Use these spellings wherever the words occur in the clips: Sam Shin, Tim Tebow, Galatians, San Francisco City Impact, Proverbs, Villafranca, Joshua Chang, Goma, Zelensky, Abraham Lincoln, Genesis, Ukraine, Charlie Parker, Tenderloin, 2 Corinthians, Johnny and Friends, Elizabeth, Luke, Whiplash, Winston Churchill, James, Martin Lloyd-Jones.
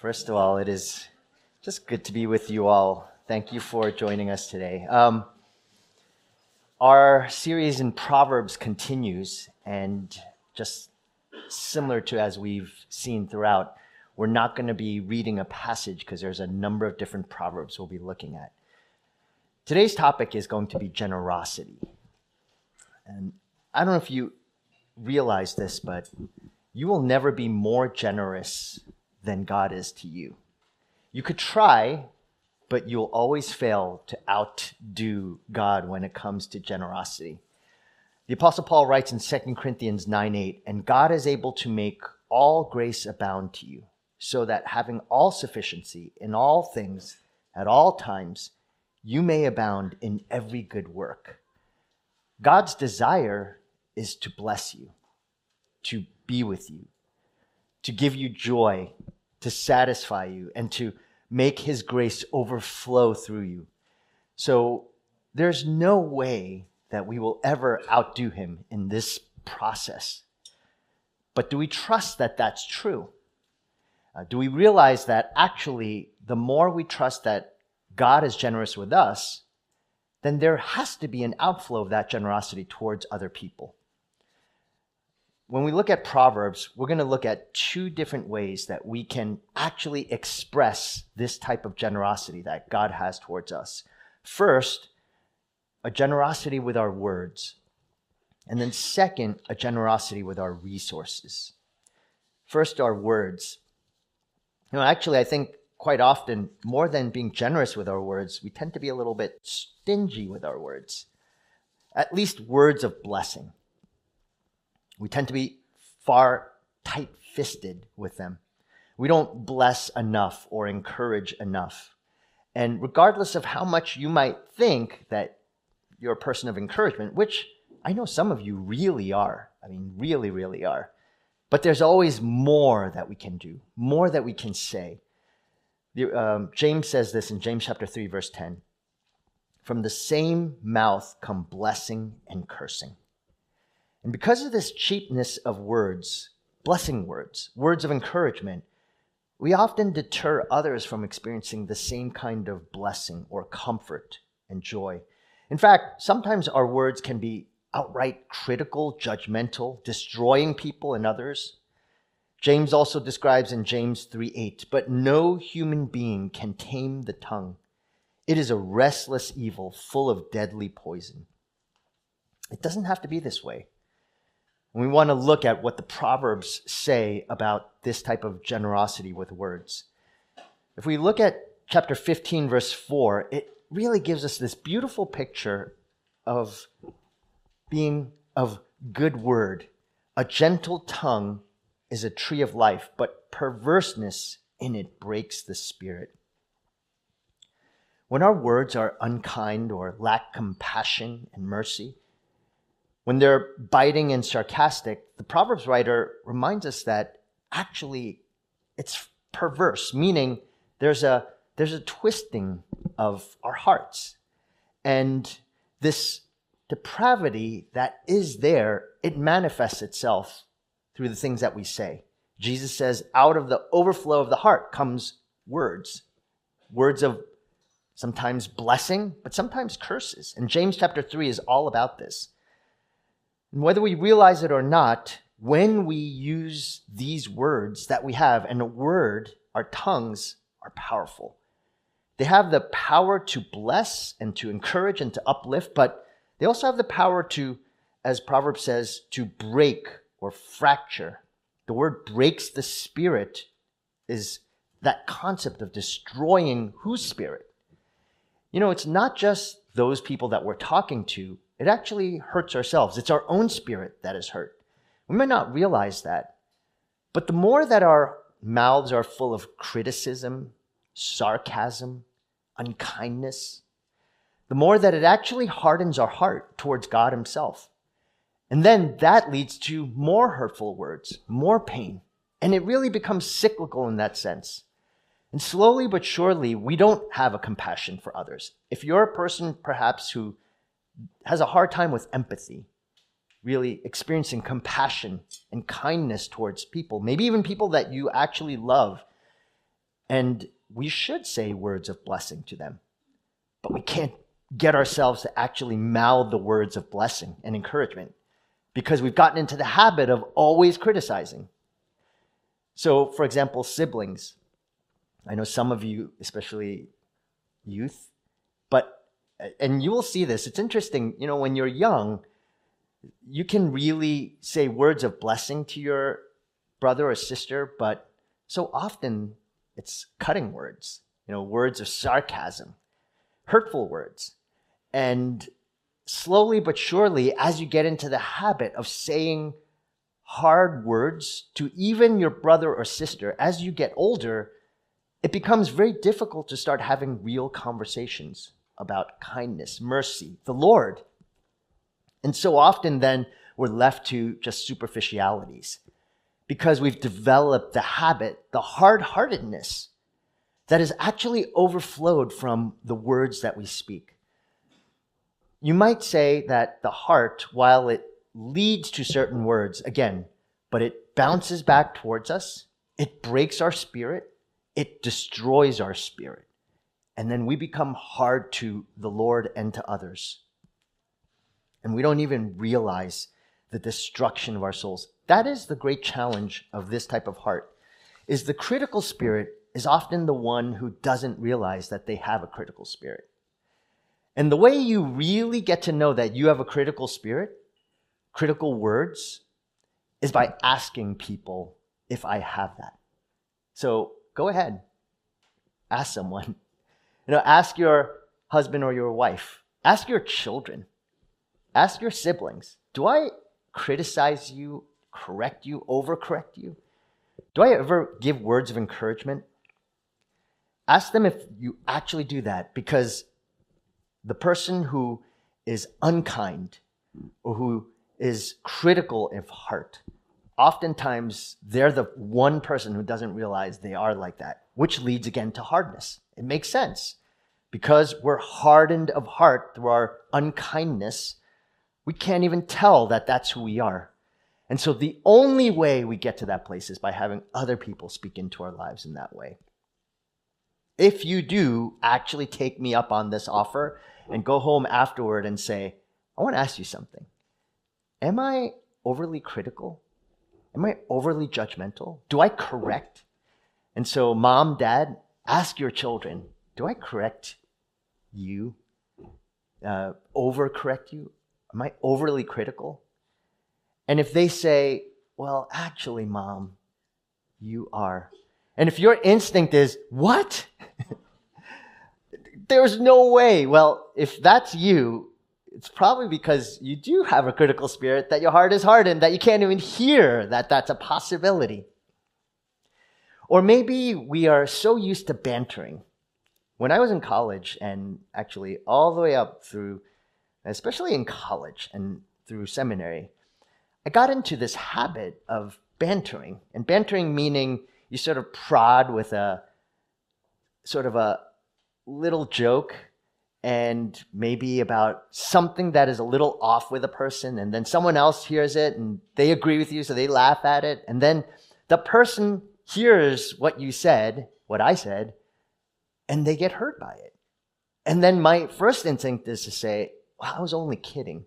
First of all, it is just good to be with you all. Thank you for joining us today. Our series in Proverbs continues, and just similar to as we've seen throughout, we're not going to be reading a passage because there's a number of different Proverbs we'll be looking at. Today's topic is going to be generosity. And I don't know if you realize this, but you will never be more generous than God is to you. You could try, but you'll always fail to outdo God when it comes to generosity. The Apostle Paul writes in 2 Corinthians 9:8, "And God is able to make all grace abound to you, so that having all sufficiency in all things at all times, you may abound in every good work." God's desire is to bless you, to be with you, to give you joy, to satisfy you, and to make his grace overflow through you. So there's no way that we will ever outdo him in this process. But do we trust that that's true? Do we realize that actually the more we trust that God is generous with us, then there has to be an outflow of that generosity towards other people? When we look at Proverbs, we're going to look at two different ways that we can actually express this type of generosity that God has towards us. First, a generosity with our words. And then second, a generosity with our resources. First, our words. You know, actually, I think quite often, more than being generous with our words, we tend to be a little bit stingy with our words, at least words of blessing. We tend to be far tight-fisted with them. We don't bless enough or encourage enough. And regardless of how much you might think that you're a person of encouragement, which I know some of you really are, I mean, really, really are, but there's always more that we can do, more that we can say. James says this in James chapter 3, verse 10, "From the same mouth come blessing and cursing." And because of this cheapness of words, blessing words, words of encouragement, we often deter others from experiencing the same kind of blessing or comfort and joy. In fact, sometimes our words can be outright critical, judgmental, destroying people and others. James also describes in James 3:8, "But no human being can tame the tongue. It is a restless evil full of deadly poison." It doesn't have to be this way. We want to look at what the Proverbs say about this type of generosity with words. If we look at chapter 15, verse 4, it really gives us this beautiful picture of being of good word. "A gentle tongue is a tree of life, but perverseness in it breaks the spirit." When our words are unkind or lack compassion and mercy, when they're biting and sarcastic, the Proverbs writer reminds us that actually it's perverse, meaning there's a twisting of our hearts. And this depravity that is there, it manifests itself through the things that we say. Jesus says, out of the overflow of the heart comes words, words of sometimes blessing, but sometimes curses. And James chapter 3 is all about this. And whether we realize it or not, when we use these words that we have, and a word, our tongues are powerful. They have the power to bless and to encourage and to uplift, but they also have the power to, as Proverbs says, to break or fracture. The word "breaks the spirit" is that concept of destroying whose spirit? You know, it's not just those people that we're talking to. It actually hurts ourselves. It's our own spirit that is hurt. We may not realize that, but the more that our mouths are full of criticism, sarcasm, unkindness, the more that it actually hardens our heart towards God himself. And then that leads to more hurtful words, more pain, and it really becomes cyclical in that sense. And slowly but surely, we don't have a compassion for others. If you're a person perhaps who has a hard time with empathy, really experiencing compassion and kindness towards people, maybe even people that you actually love, And we should say words of blessing to them, but we can't get ourselves to actually mouth the words of blessing and encouragement because we've gotten into the habit of always criticizing. So, for example, siblings. I know some of you, especially youth, and you will see this. It's interesting, you know, when you're young, you can really say words of blessing to your brother or sister, but so often it's cutting words, you know, words of sarcasm, hurtful words. And slowly but surely, as you get into the habit of saying hard words to even your brother or sister, as you get older, it becomes very difficult to start having real conversations about kindness, mercy, the Lord. And so often then we're left to just superficialities because we've developed the habit, the hard-heartedness that has actually overflowed from the words that we speak. You might say that the heart, while it leads to certain words, again, but it bounces back towards us, it breaks our spirit, it destroys our spirit. And then we become hard to the Lord and to others. And we don't even realize the destruction of our souls. That is the great challenge of this type of heart, is the critical spirit is often the one who doesn't realize that they have a critical spirit. And the way you really get to know that you have a critical spirit, critical words, is by asking people if I have that. So go ahead, ask someone. You know, ask your husband or your wife, ask your children, ask your siblings, do I criticize you, correct you, overcorrect you? Do I ever give words of encouragement? Ask them if you actually do that, because the person who is unkind or who is critical of heart, oftentimes they're the one person who doesn't realize they are like that, which leads again to hardness. It makes sense because we're hardened of heart through our unkindness. We can't even tell that that's who we are. And so the only way we get to that place is by having other people speak into our lives in that way. If you do actually take me up on this offer and go home afterward and say, I want to ask you something. Am I overly critical? Am I overly judgmental? Do I correct? And so mom, dad, ask your children, do I correct you? Overcorrect you? Am I overly critical? And if they say, well, actually, mom, you are. And if your instinct is, what? There's no way. Well, if that's you, it's probably because you do have a critical spirit, that your heart is hardened, that you can't even hear that that's a possibility. Or maybe we are so used to bantering. When I was in college, and actually all the way up through, especially in college and through seminary, I got into this habit of bantering. And bantering meaning you sort of prod with a sort of a little joke and maybe about something that is a little off with a person, and then someone else hears it and they agree with you, so they laugh at it. And then the person hears what you said, what I said, and they get hurt by it. And then my first instinct is to say, I was only kidding.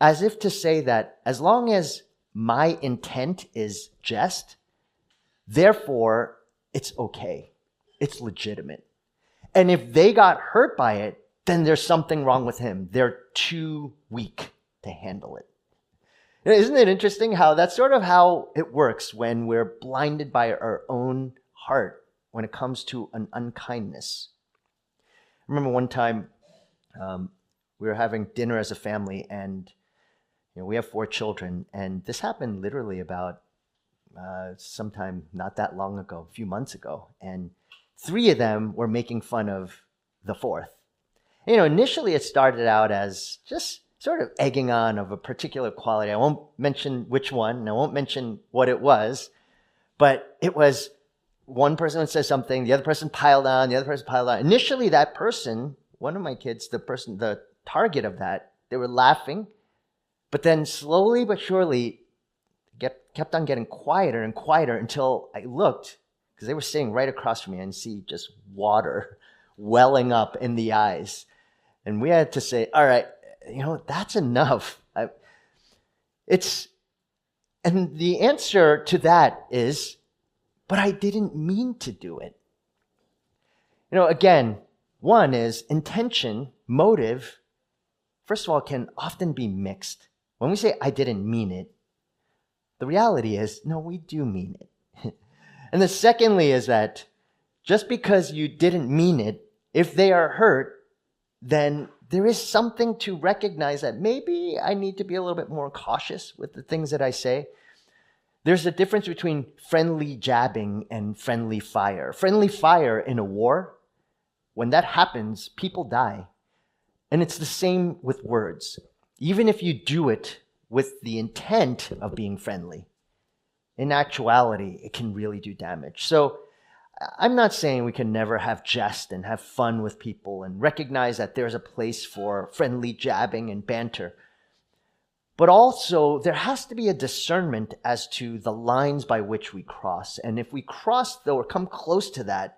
As if to say that as long as my intent is jest, therefore it's okay. It's legitimate. And if they got hurt by it, then there's something wrong with him. They're too weak to handle it. Isn't it interesting how that's sort of how it works when we're blinded by our own heart when it comes to an unkindness? I remember one time, we were having dinner as a family, and you know, we have 4 children, and this happened literally about sometime not that long ago, a few months ago, and 3 of them were making fun of the 4th. And, you know, initially it started out as just sort of egging on of a particular quality. I won't mention which one, and I won't mention what it was, but it was one person would say something, the other person piled on, the other person piled on. Initially that person, one of my kids, the target of that, they were laughing, but then slowly but surely kept on getting quieter and quieter until I looked because they were sitting right across from me and see just water welling up in the eyes. And we had to say, all right, you know, that's enough. And the answer to that is, but I didn't mean to do it. You know, again, one is intention, motive, first of all, can often be mixed. When we say, I didn't mean it, the reality is, no, we do mean it. And the secondly is that just because you didn't mean it, if they are hurt, then there is something to recognize that maybe I need to be a little bit more cautious with the things that I say. There's a difference between friendly jabbing and friendly fire. Friendly fire in a war, when that happens, people die. And it's the same with words. Even if you do it with the intent of being friendly, in actuality, it can really do damage. So I'm not saying we can never have jest and have fun with people and recognize that there's a place for friendly jabbing and banter. But also, there has to be a discernment as to the lines by which we cross. And if we cross, though, or come close to that,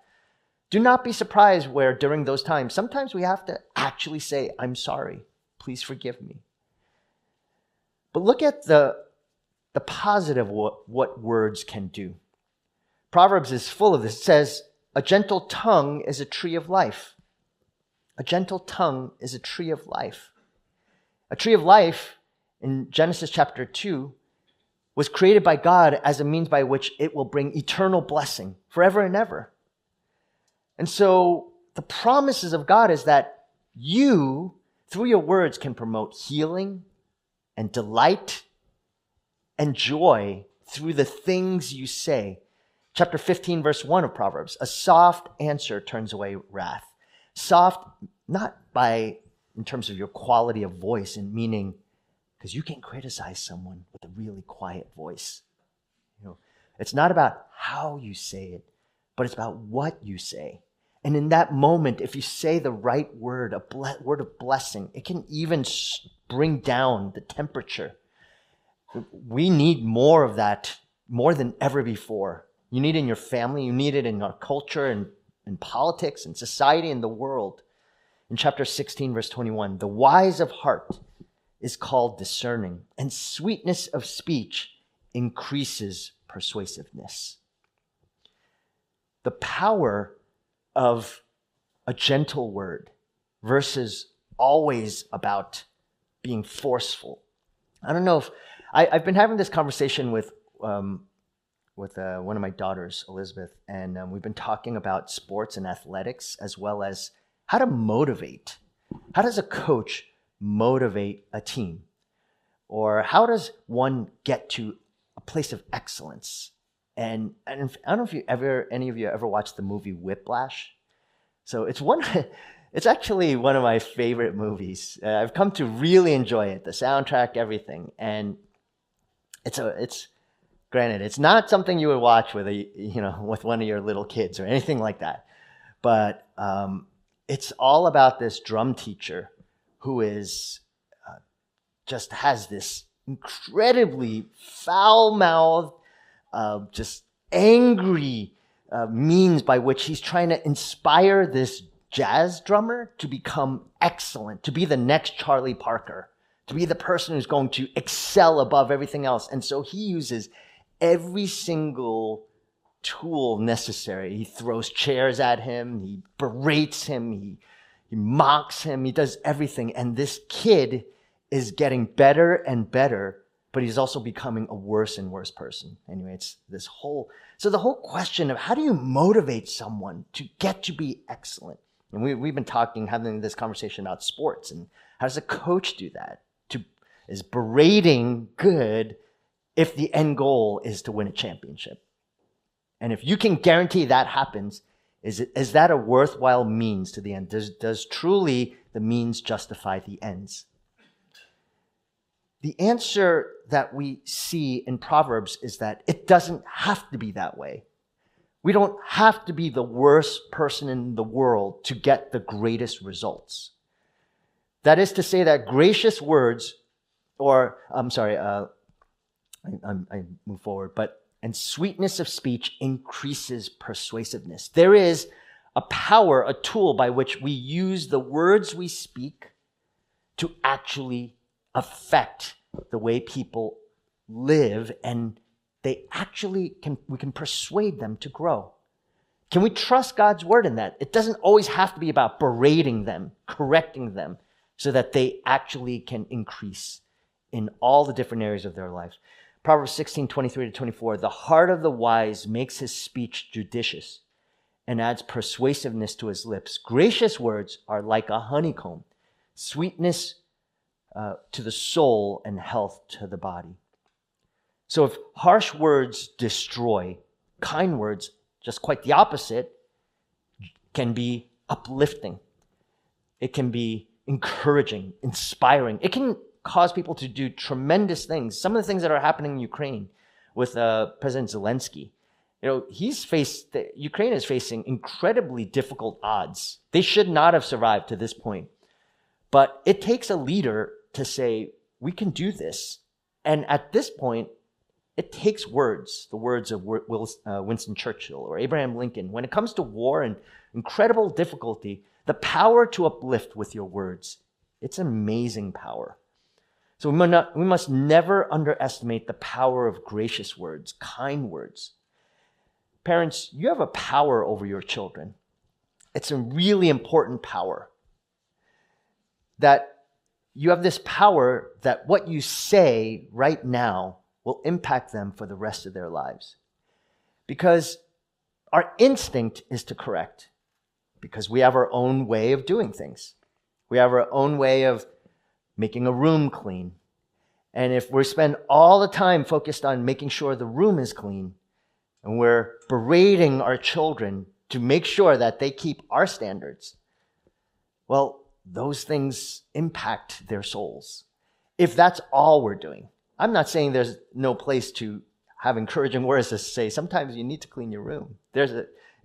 do not be surprised where during those times, sometimes we have to actually say, I'm sorry, please forgive me. But look at the positive what words can do. Proverbs is full of this. It says, a gentle tongue is a tree of life. A gentle tongue is a tree of life. A tree of life, in Genesis chapter 2, was created by God as a means by which it will bring eternal blessing forever and ever. And so the promises of God is that you, through your words, can promote healing and delight and joy through the things you say. Chapter 15, verse 1 of Proverbs, a soft answer turns away wrath. Soft, not by in terms of your quality of voice and meaning, because you can criticize someone with a really quiet voice. You know, it's not about how you say it, but it's about what you say. And in that moment, if you say the right word, a word of blessing, it can even bring down the temperature. We need more of that, more than ever before. You need it in your family. You need it in our culture and in politics and society and the world. In chapter 16, verse 21, the wise of heart is called discerning, and sweetness of speech increases persuasiveness. The power of a gentle word versus always about being forceful. I don't know if I've been having this conversation with one of my daughters, Elizabeth, and we've been talking about sports and athletics as well as how to motivate. How does a coach motivate a team? Or how does one get to a place of excellence? And I don't know if any of you ever watched the movie Whiplash. So it's actually one of my favorite movies. I've come to really enjoy it, the soundtrack, everything. And granted, it's not something you would watch with with one of your little kids or anything like that. But it's all about this drum teacher who is just has this incredibly foul-mouthed, just angry means by which he's trying to inspire this jazz drummer to become excellent, to be the next Charlie Parker, to be the person who's going to excel above everything else. And so he uses every single tool necessary. He throws chairs at him. He berates him. He mocks him. He does everything. And this kid is getting better and better, but he's also becoming a worse and worse person. Anyway, it's this the whole question of how do you motivate someone to get to be excellent? And we've been having this conversation about sports and how does a coach do that? Is berating good if the end goal is to win a championship? And if you can guarantee that happens, is that a worthwhile means to the end? Does truly the means justify the ends? The answer that we see in Proverbs is that it doesn't have to be that way. We don't have to be the worst person in the world to get the greatest results. That is to say that gracious words, or I'm sorry, I move forward, but and sweetness of speech increases persuasiveness. There is a power, a tool by which we use the words we speak to actually affect the way people live, and they actually we can persuade them to grow. Can we trust God's word in that? It doesn't always have to be about berating them, correcting them, so that they actually can increase in all the different areas of their lives. Proverbs 16:23-24, the heart of the wise makes his speech judicious and adds persuasiveness to his lips. Gracious words are like a honeycomb, sweetness to the soul and health to the body. So if harsh words destroy, kind words, just quite the opposite, can be uplifting. It can be encouraging, inspiring. It can cause people to do tremendous things. Some of the things that are happening in Ukraine with President Zelensky, Ukraine is facing incredibly difficult odds. They should not have survived to this point. But it takes a leader to say, we can do this. And at this point, it takes words, the words of Winston Churchill or Abraham Lincoln. When it comes to war and incredible difficulty, the power to uplift with your words, it's amazing power. So we must never underestimate the power of gracious words, kind words. Parents, you have a power over your children. It's a really important power. That you have this power that what you say right now will impact them for the rest of their lives. Because our instinct is to correct. Because we have our own way of doing things. We have our own way of making a room clean. And if we spend all the time focused on making sure the room is clean, and we're berating our children to make sure that they keep our standards, well, those things impact their souls. If that's all we're doing. I'm not saying there's no place to have encouraging words to say, sometimes you need to clean your room. You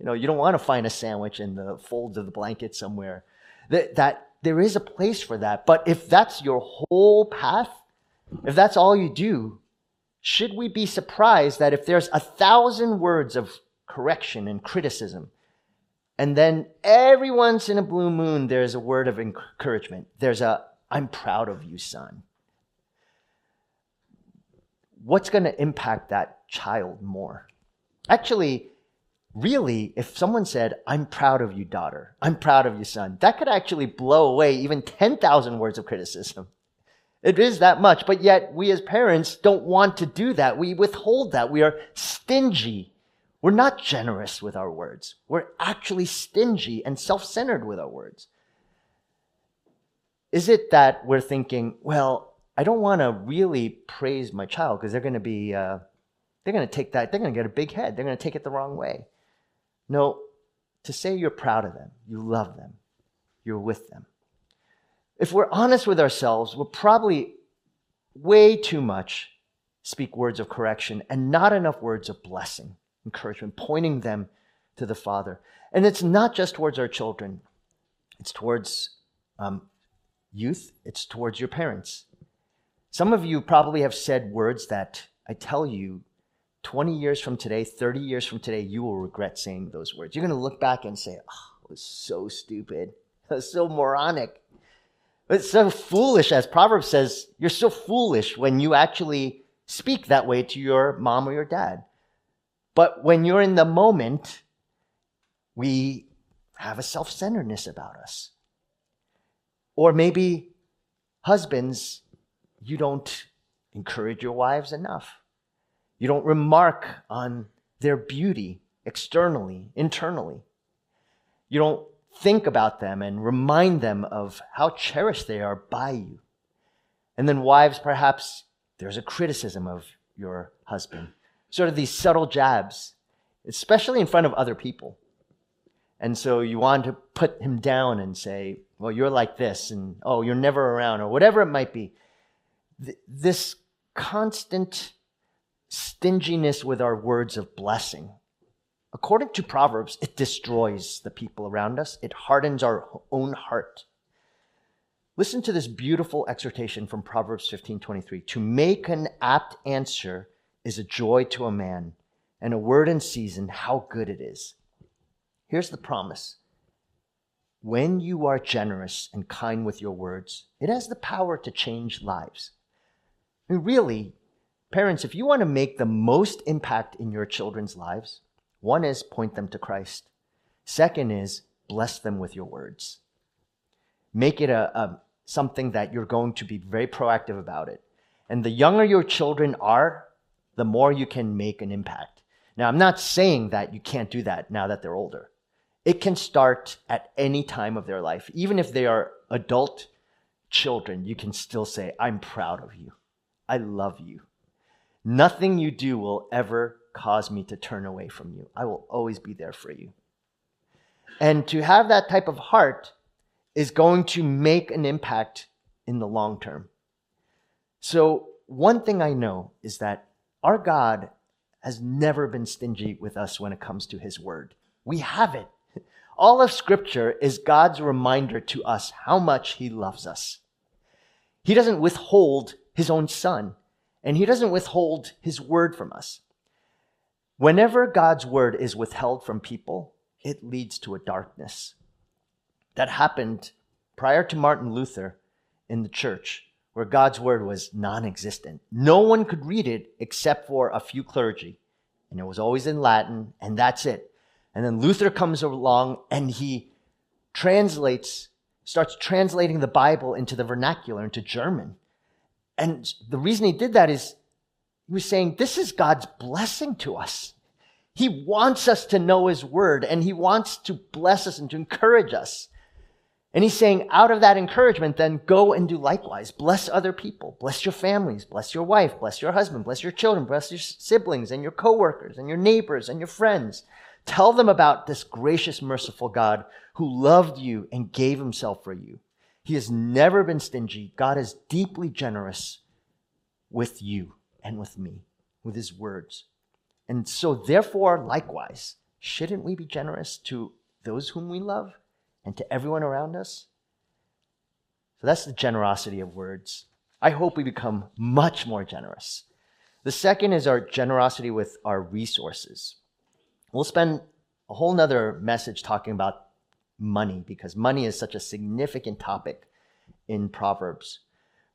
don't want to find a sandwich in the folds of the blanket somewhere. That there is a place for that. But if that's your whole path, if that's all you do, should we be surprised that if there's 1,000 words of correction and criticism, and then every once in a blue moon, there's a word of encouragement. There's I'm proud of you, son. What's going to impact that child more? Actually, really, if someone said, I'm proud of you, daughter, I'm proud of you, son, that could actually blow away even 10,000 words of criticism. It is that much, but yet we as parents don't want to do that. We withhold that. We are stingy. We're not generous with our words. We're actually stingy and self-centered with our words. Is it that we're thinking, well, I don't want to really praise my child because they're going to take that, they're going to get a big head, they're going to take it the wrong way. No, to say you're proud of them, you love them, you're with them. If we're honest with ourselves, we'll probably way too much speak words of correction and not enough words of blessing, encouragement, pointing them to the Father. And it's not just towards our children, it's towards youth, it's towards your parents. Some of you probably have said words that I tell you 20 years from today, 30 years from today, you will regret saying those words. You're going to look back and say, oh, it was so stupid. It was so moronic. It's so foolish, as Proverbs says, you're so foolish when you actually speak that way to your mom or your dad. But when you're in the moment, we have a self-centeredness about us. Or maybe husbands, you don't encourage your wives enough. You don't remark on their beauty externally, internally. You don't think about them and remind them of how cherished they are by you. And then wives, perhaps there's a criticism of your husband. Sort of these subtle jabs, especially in front of other people. And so you want to put him down and say, well, you're like this, and oh, you're never around, or whatever it might be. This constant stinginess with our words of blessing, according to Proverbs, it destroys the people around us. It hardens our own heart. Listen to this beautiful exhortation from Proverbs 15:23. To make an apt answer is a joy to a man, and a word in season, how good it is. Here's the promise. When you are generous and kind with your words, it has the power to change lives. I mean, really, parents, if you want to make the most impact in your children's lives, one is point them to Christ. Second is bless them with your words. Make it a something that you're going to be very proactive about it. And the younger your children are, the more you can make an impact. Now, I'm not saying that you can't do that now that they're older. It can start at any time of their life. Even if they are adult children, you can still say, I'm proud of you. I love you. Nothing you do will ever cause me to turn away from you. I will always be there for you. And to have that type of heart is going to make an impact in the long term. So one thing I know is that our God has never been stingy with us when it comes to his word. We have it. All of Scripture is God's reminder to us how much he loves us. He doesn't withhold his own son, and he doesn't withhold his word from us. Whenever God's word is withheld from people, it leads to a darkness. That happened prior to Martin Luther in the church, where God's word was non-existent. No one could read it except for a few clergy, and it was always in Latin, and that's it. And then Luther comes along and he starts translating the Bible into the vernacular, into German. And the reason he did that is he was saying, this is God's blessing to us. He wants us to know his word, and he wants to bless us and to encourage us. And he's saying, out of that encouragement, then go and do likewise. Bless other people. Bless your families. Bless your wife. Bless your husband. Bless your children. Bless your siblings and your coworkers and your neighbors and your friends. Tell them about this gracious, merciful God who loved you and gave himself for you. He has never been stingy. God is deeply generous with you and with me, with his words. And so therefore, likewise, shouldn't we be generous to those whom we love and to everyone around us? So that's the generosity of words. I hope we become much more generous. The second is our generosity with our resources. We'll spend a whole nother message talking about money, because money is such a significant topic in Proverbs.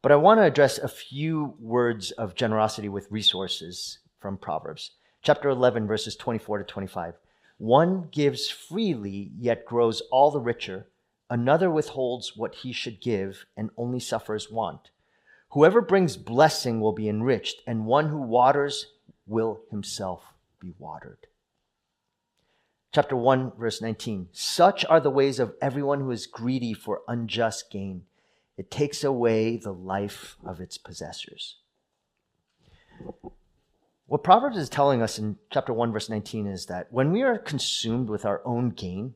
But I want to address a few words of generosity with resources from Proverbs. Chapter 11, verses 24 to 25. One gives freely, yet grows all the richer. Another withholds what he should give and only suffers want. Whoever brings blessing will be enriched, and one who waters will himself be watered. Chapter 1, verse 19, such are the ways of everyone who is greedy for unjust gain. It takes away the life of its possessors. What Proverbs is telling us in chapter 1, verse 19 is that when we are consumed with our own gain,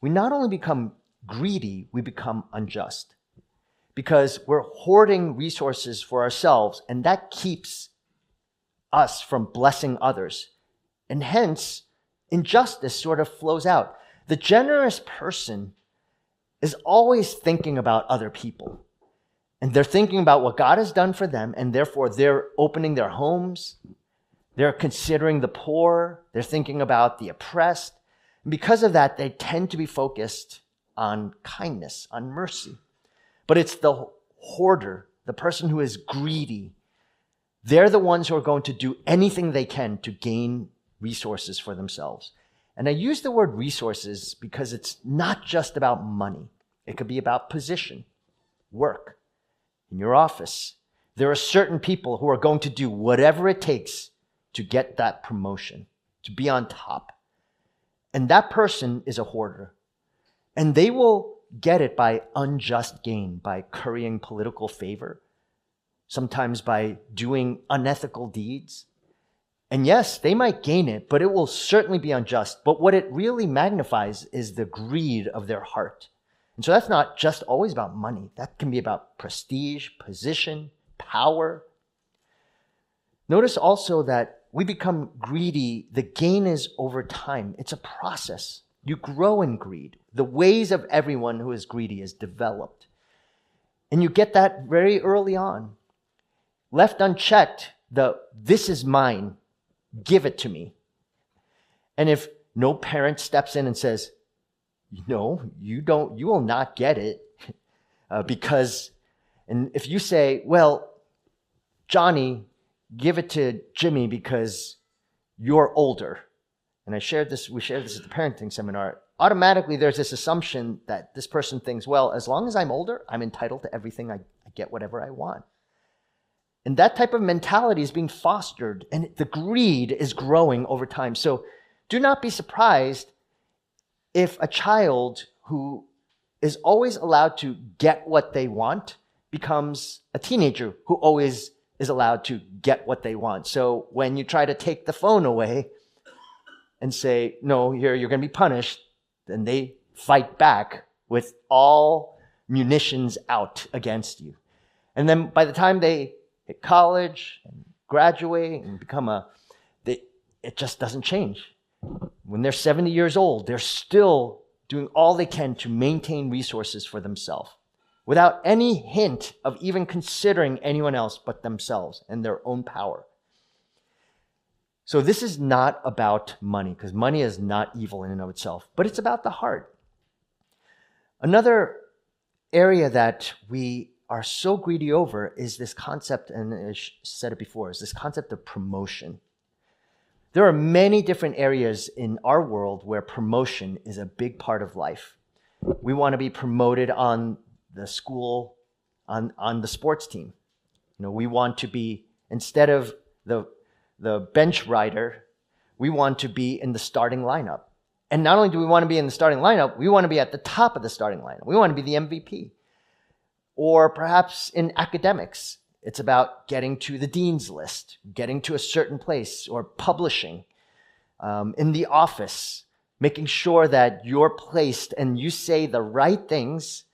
we not only become greedy, we become unjust, because we're hoarding resources for ourselves, and that keeps us from blessing others. And hence, injustice sort of flows out. The generous person is always thinking about other people. And they're thinking about what God has done for them, and therefore they're opening their homes. They're considering the poor. They're thinking about the oppressed. And because of that, they tend to be focused on kindness, on mercy. But it's the hoarder, the person who is greedy. They're the ones who are going to do anything they can to gain resources for themselves. And I use the word resources because it's not just about money. It could be about position, work, in your office. There are certain people who are going to do whatever it takes to get that promotion, to be on top. And that person is a hoarder. And they will get it by unjust gain, by currying political favor, sometimes by doing unethical deeds. And yes, they might gain it, but it will certainly be unjust. But what it really magnifies is the greed of their heart. And so that's not just always about money. That can be about prestige, position, power. Notice also that we become greedy. The gain is over time. It's a process. You grow in greed. The ways of everyone who is greedy is developed. And you get that very early on. Left unchecked, this is mine, give it to me, And if no parent steps in and says, no, you will not get it because, and if you say, well, Johnny, give it to Jimmy because you're older. And we shared this at the parenting seminar. Automatically, there's this assumption that this person thinks, well, as long as I'm older, I'm entitled to everything. I get whatever I want. And that type of mentality is being fostered, and the greed is growing over time. So do not be surprised if a child who is always allowed to get what they want becomes a teenager who always is allowed to get what they want. So when you try to take the phone away and say, no, here, you're going to be punished, then they fight back with all munitions out against you. And then by the time they hit college and graduate and become it just doesn't change. When they're 70 years old, they're still doing all they can to maintain resources for themselves without any hint of even considering anyone else but themselves and their own power. So this is not about money, because money is not evil in and of itself, but it's about the heart. Another area that we are so greedy over is this concept, and I said it before, is this concept of promotion. There are many different areas in our world where promotion is a big part of life. We want to be promoted on the school, on the sports team. You know, we want to be, instead of the bench rider, we want to be in the starting lineup. And not only do we want to be in the starting lineup, we want to be at the top of the starting lineup. We want to be the MVP. Or perhaps in academics, it's about getting to the dean's list, getting to a certain place, or publishing, in the office, making sure that you're placed and you say the right things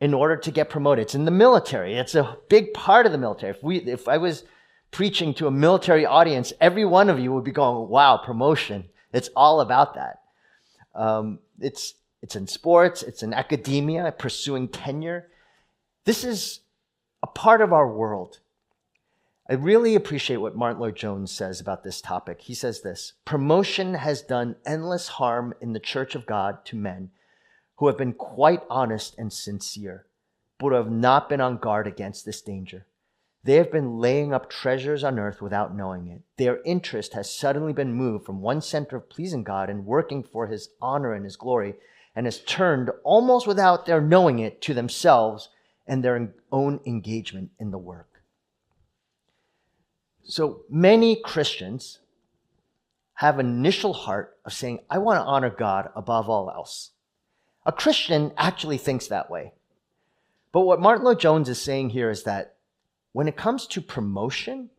in order to get promoted. It's in the military. It's a big part of the military. If I was preaching to a military audience, every one of you would be going, wow, promotion. It's all about that. It's in sports. It's in academia, pursuing tenure. This is a part of our world. I really appreciate what Martin Lloyd-Jones says about this topic. He says this: promotion has done endless harm in the Church of God to men who have been quite honest and sincere, but have not been on guard against this danger. They have been laying up treasures on earth without knowing it. Their interest has suddenly been moved from one center of pleasing God and working for his honor and his glory, and has turned almost without their knowing it to themselves and their own engagement in the work. So many Christians have an initial heart of saying, I want to honor God above all else. A Christian actually thinks that way. But what Martin Lloyd-Jones is saying here is that when it comes to promotion,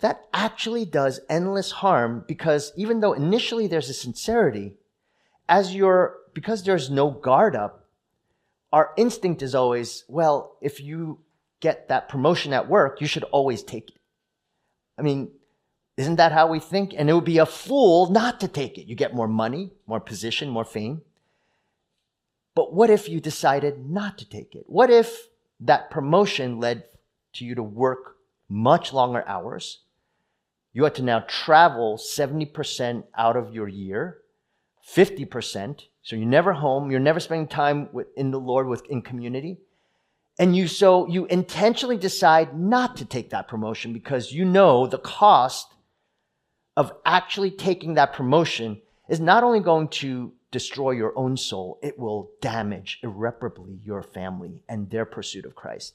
that actually does endless harm, because even though initially there's a sincerity, because there's no guard up, our instinct is always, well, if you get that promotion at work, you should always take it. I mean, isn't that how we think? And it would be a fool not to take it. You get more money, more position, more fame. But what if you decided not to take it? What if that promotion led to you to work much longer hours? You had to now travel 70% out of your year, 50%. So you're never home. You're never spending time in the Lord, in community. And you intentionally decide not to take that promotion because you know the cost of actually taking that promotion is not only going to destroy your own soul, it will damage irreparably your family and their pursuit of Christ.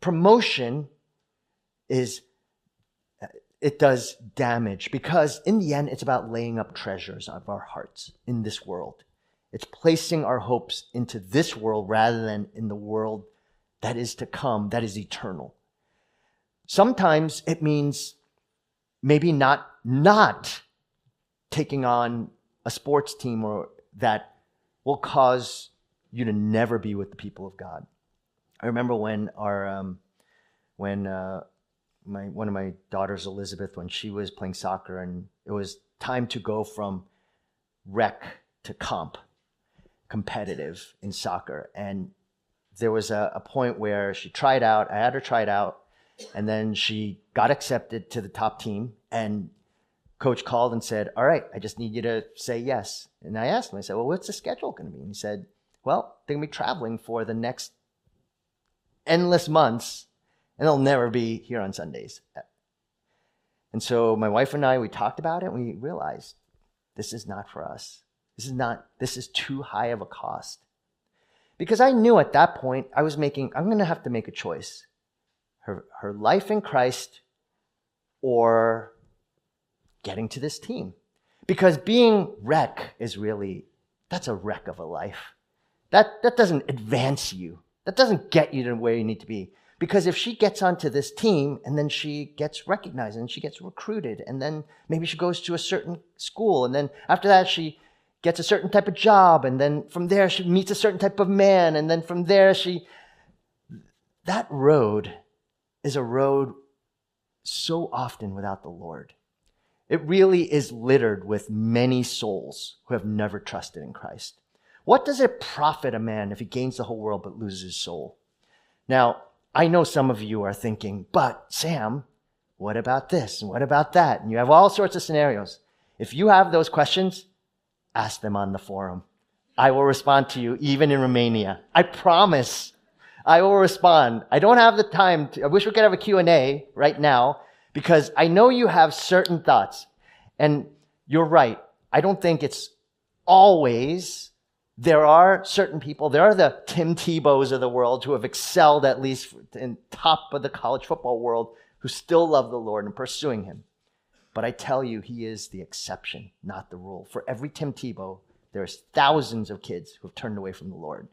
Promotion it does damage, because in the end, it's about laying up treasures of our hearts in this world. It's placing our hopes into this world rather than in the world that is to come, that is eternal. Sometimes it means maybe not taking on a sports team or that will cause you to never be with the people of God. I remember when one of my daughters, Elizabeth, when she was playing soccer and it was time to go from rec to competitive in soccer. And there was a point where she tried out, I had her try it out, and then she got accepted to the top team. And coach called and said, all right, I just need you to say yes. And I asked him, I said, well, what's the schedule going to be? And he said, well, they're going to be traveling for the next endless months, and they'll never be here on Sundays. And so my wife and I, we talked about it, and we realized this is not for us. This is too high of a cost. Because I knew at that point I was I'm going to have to make a choice. Her life in Christ or getting to this team. Because being wreck is that's a wreck of a life. That doesn't advance you. That doesn't get you to where you need to be. Because if she gets onto this team and then she gets recognized and she gets recruited and then maybe she goes to a certain school and then after that she gets a certain type of job and then from there she meets a certain type of man and then from there that road is a road so often without the Lord. It really is littered with many souls who have never trusted in Christ. What does it profit a man if he gains the whole world but loses his soul? Now, I know some of you are thinking, but Sam, what about this? And what about that? And you have all sorts of scenarios. If you have those questions, ask them on the forum. I will respond to you, even in Romania. I promise I will respond. I don't have the time. I wish we could have a Q&A right now because I know you have certain thoughts. And you're right. I don't think it's always... There are certain people, there are the Tim Tebows of the world who have excelled at least in top of the college football world who still love the Lord and pursuing him. But I tell you, he is the exception, not the rule. For every Tim Tebow, there's thousands of kids who have turned away from the Lord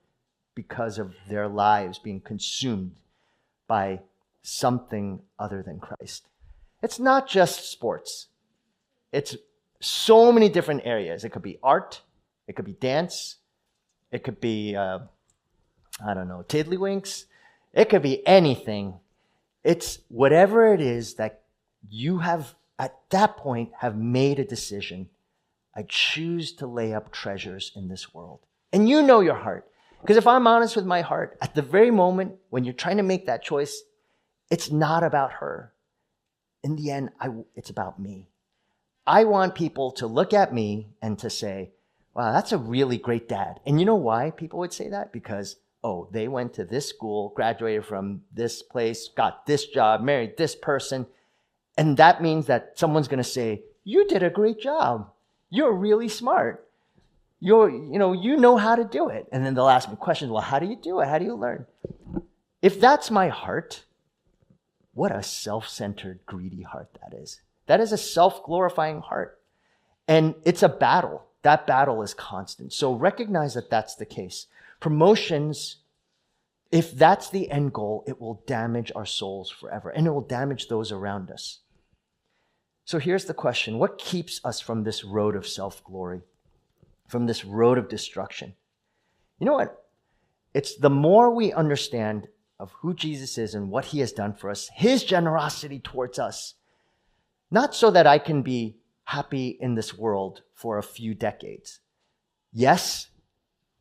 because of their lives being consumed by something other than Christ. It's not just sports. It's so many different areas. It could be art. It could be dance. It could be, tiddlywinks. It could be anything. It's whatever it is that you have, at that point, have made a decision. I choose to lay up treasures in this world. And you know your heart. Because if I'm honest with my heart, at the very moment when you're trying to make that choice, it's not about her. In the end, it's about me. I want people to look at me and to say, wow, that's a really great dad. And you know why people would say that? Because, oh, they went to this school, graduated from this place, got this job, married this person. And that means that someone's going to say, you did a great job. You're really smart. You know how to do it. And then they'll ask me questions. Well, how do you do it? How do you learn? If that's my heart, what a self-centered, greedy heart that is. That is a self-glorifying heart. And it's a battle. That battle is constant. So recognize that that's the case. Promotions, if that's the end goal, it will damage our souls forever, and it will damage those around us. So here's the question. What keeps us from this road of self-glory, from this road of destruction? You know what? It's the more we understand of who Jesus is and what he has done for us, his generosity towards us, not so that I can be happy in this world for a few decades. Yes,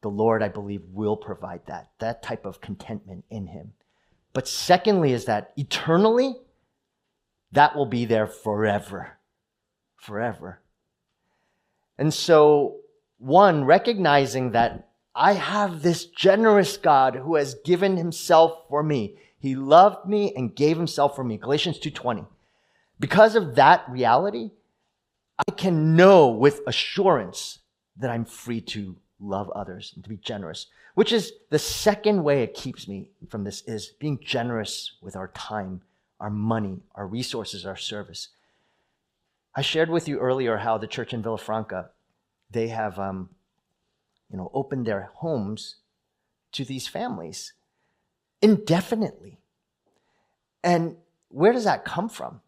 the Lord, I believe, will provide that type of contentment in him. But secondly is that eternally, that will be there forever, forever. And so, one, recognizing that I have this generous God who has given himself for me. He loved me and gave himself for me. Galatians 2:20. Because of that reality, I can know with assurance that I'm free to love others and to be generous, which is the second way it keeps me from this, is being generous with our time, our money, our resources, our service. I shared with you earlier how the church in Villafranca, they have opened their homes to these families indefinitely. And where does that come from?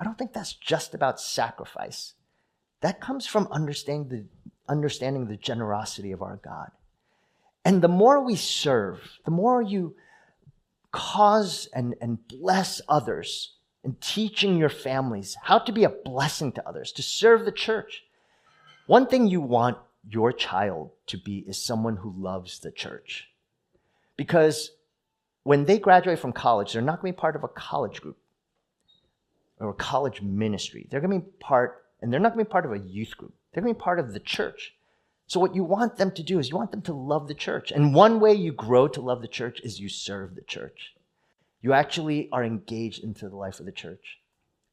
I don't think that's just about sacrifice. That comes from understanding the generosity of our God. And the more we serve, the more you cause and bless others and teaching your families how to be a blessing to others, to serve the church. One thing you want your child to be is someone who loves the church. Because when they graduate from college, they're not going to be part of a college group or a college ministry. They're going to be part and they're not going to be part of a youth group. They're going to be part of the church. So what you want them to do is you want them to love the church. And one way you grow to love the church is you serve the church. You actually are engaged into the life of the church.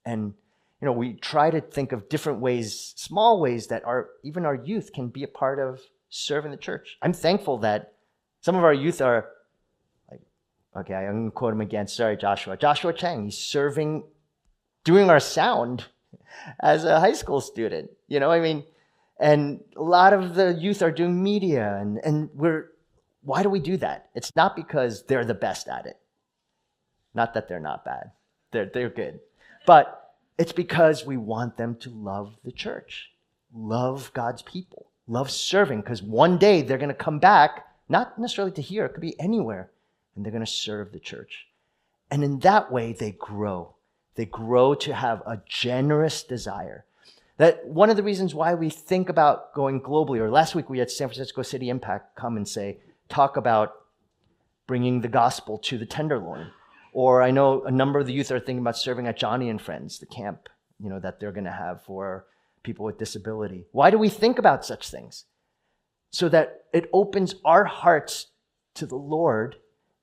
And, you know, we try to think of different ways, small ways that even our youth can be a part of serving the church. I'm thankful that some of our youth are like, okay, I'm going to quote him again. Sorry, Joshua Chang, he's serving, doing our sound as a high school student. You know, I mean, and a lot of the youth are doing media, and why do we do that? It's not because they're the best at it. Not that they're not bad. They're good. But it's because we want them to love the church, love God's people, love serving, because one day they're going to come back, not necessarily to here, it could be anywhere, and they're going to serve the church. And in that way, they grow. They grow to have a generous desire. That one of the reasons why we think about going globally, or last week we had San Francisco City Impact come and talk about bringing the gospel to the Tenderloin. Or I know a number of the youth are thinking about serving at Johnny and Friends, the camp, you know, that they're going to have for people with disability. Why do we think about such things? So that it opens our hearts to the Lord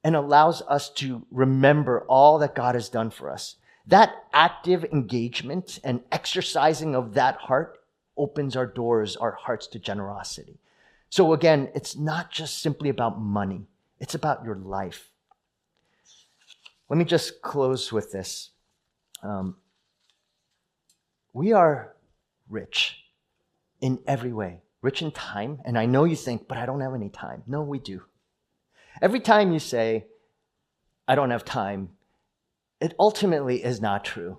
and allows us to remember all that God has done for us. That active engagement and exercising of that heart opens our doors, our hearts to generosity. So again, it's not just simply about money. It's about your life. Let me just close with this. We are rich in every way. Rich in time. And I know you think, but I don't have any time. No, we do. Every time you say, I don't have time, it ultimately is not true.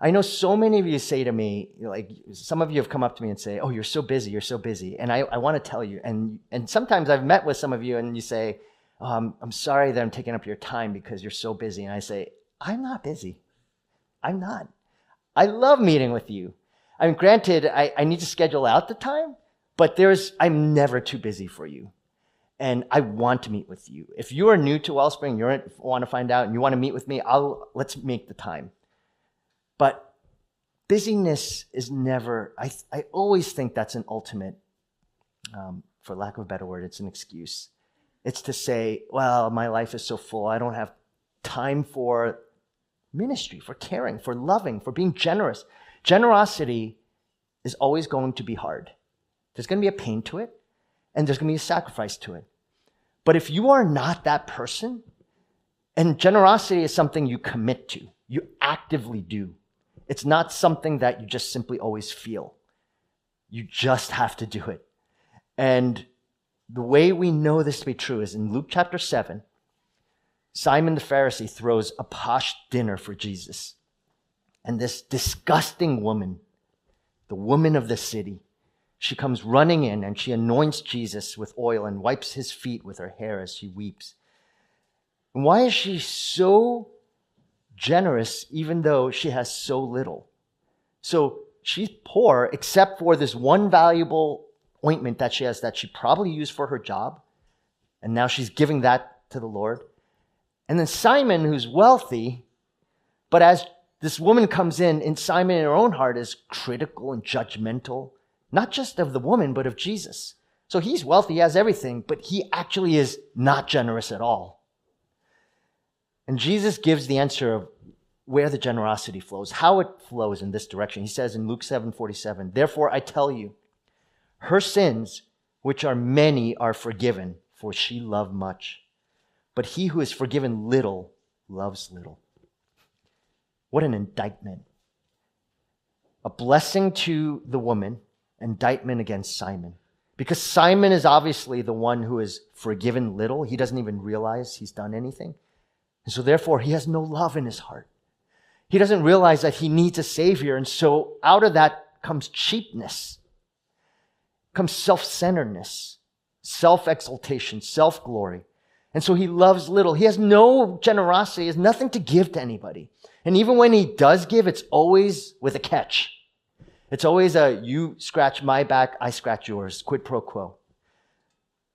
I know so many of you say to me, like some of you have come up to me and say, oh, you're so busy, you're so busy. And I want to tell you, and sometimes I've met with some of you and you say, oh, I'm sorry that I'm taking up your time because you're so busy. And I say, I'm not busy. I'm not. I love meeting with you. I mean, granted, I need to schedule out the time, but I'm never too busy for you. And I want to meet with you. If you are new to Wellspring, you want to find out, and you want to meet with me, let's make the time. But busyness is never, I always think that's an ultimate, for lack of a better word, it's an excuse. It's to say, well, my life is so full, I don't have time for ministry, for caring, for loving, for being generous. Generosity is always going to be hard. There's going to be a pain to it. And there's going to be a sacrifice to it. But if you are not that person, and generosity is something you commit to, you actively do. It's not something that you just simply always feel. You just have to do it. And the way we know this to be true is in Luke chapter 7, Simon the Pharisee throws a posh dinner for Jesus. And this disgusting woman, the woman of the city, she comes running in and she anoints Jesus with oil and wipes his feet with her hair as she weeps. And why is she so generous even though she has so little? So she's poor except for this one valuable ointment that she has that she probably used for her job. And now she's giving that to the Lord. And then Simon, who's wealthy, but as this woman comes in, and Simon in her own heart is critical and judgmental. Not just of the woman, but of Jesus. So he's wealthy, he has everything, but he actually is not generous at all. And Jesus gives the answer of where the generosity flows, how it flows in this direction. He says in Luke 7:47, therefore I tell you, her sins, which are many, are forgiven, for she loved much. But he who is forgiven little, loves little. What an indictment. A blessing to the woman, indictment against Simon. Because Simon is obviously the one who is forgiven little. He doesn't even realize he's done anything. And so therefore, he has no love in his heart. He doesn't realize that he needs a savior. And so out of that comes cheapness, comes self-centeredness, self-exaltation, self-glory. And so he loves little. He has no generosity. He has nothing to give to anybody. And even when he does give, it's always with a catch. It's always you scratch my back, I scratch yours, quid pro quo.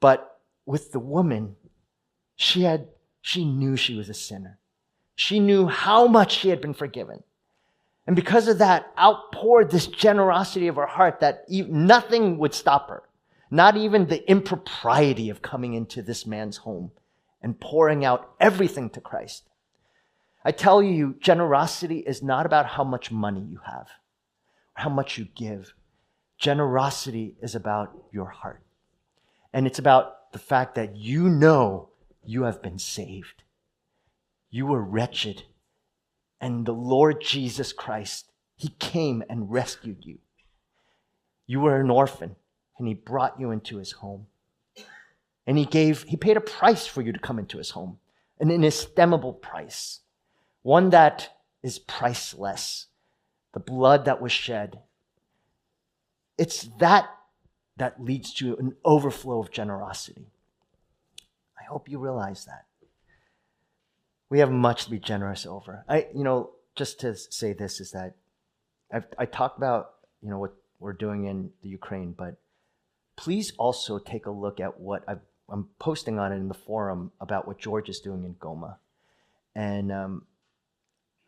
But with the woman, she knew she was a sinner. She knew how much she had been forgiven. And because of that, outpoured this generosity of her heart that nothing would stop her. Not even the impropriety of coming into this man's home and pouring out everything to Christ. I tell you, generosity is not about how much money you have, or how much you give. Generosity is about your heart. And it's about the fact that you know you have been saved. You were wretched. And the Lord Jesus Christ, He came and rescued you. You were an orphan, and He brought you into His home. And He paid a price for you to come into His home, an inestimable price, one that is priceless, the blood that was shed. It's that leads to an overflow of generosity. I hope you realize that. We have much to be generous over. Just to say this is that I talked about, what we're doing in the Ukraine, but please also take a look at what I'm posting on it in the forum about what George is doing in Goma. And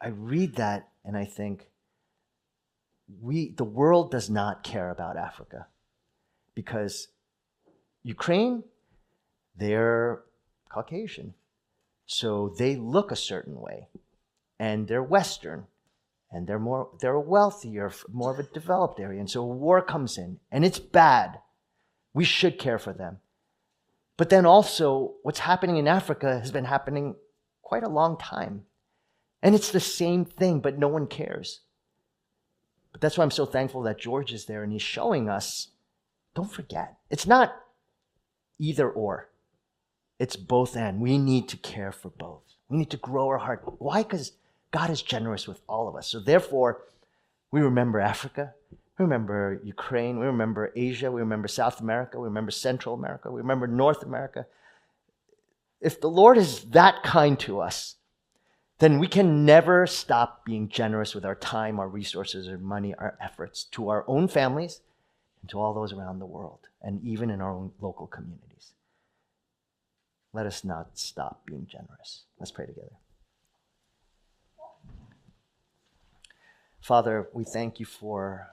I read that and I think the world does not care about Africa, because Ukraine, they're Caucasian. So they look a certain way, and they're Western, and they're wealthier, more of a developed area. And so war comes in, and it's bad. We should care for them. But then also, what's happening in Africa has been happening quite a long time. And it's the same thing, but no one cares. But that's why I'm so thankful that George is there, and he's showing us, don't forget, it's not either or. It's both and. We need to care for both. We need to grow our heart. Why? Because God is generous with all of us. So therefore, we remember Africa. We remember Ukraine. We remember Asia. We remember South America. We remember Central America. We remember North America. If the Lord is that kind to us, then we can never stop being generous with our time, our resources, our money, our efforts to our own families and to all those around the world, and even in our own local communities. Let us not stop being generous. Let's pray together. Father, we thank you for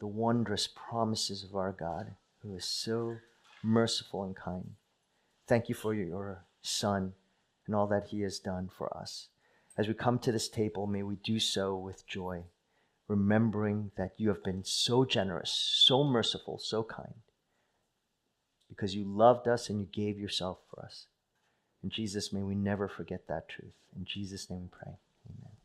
the wondrous promises of our God, who is so merciful and kind. Thank you for your Son and all that He has done for us. As we come to this table, may we do so with joy, remembering that you have been so generous, so merciful, so kind, because you loved us and you gave yourself for us. And Jesus, may we never forget that truth. In Jesus' name we pray.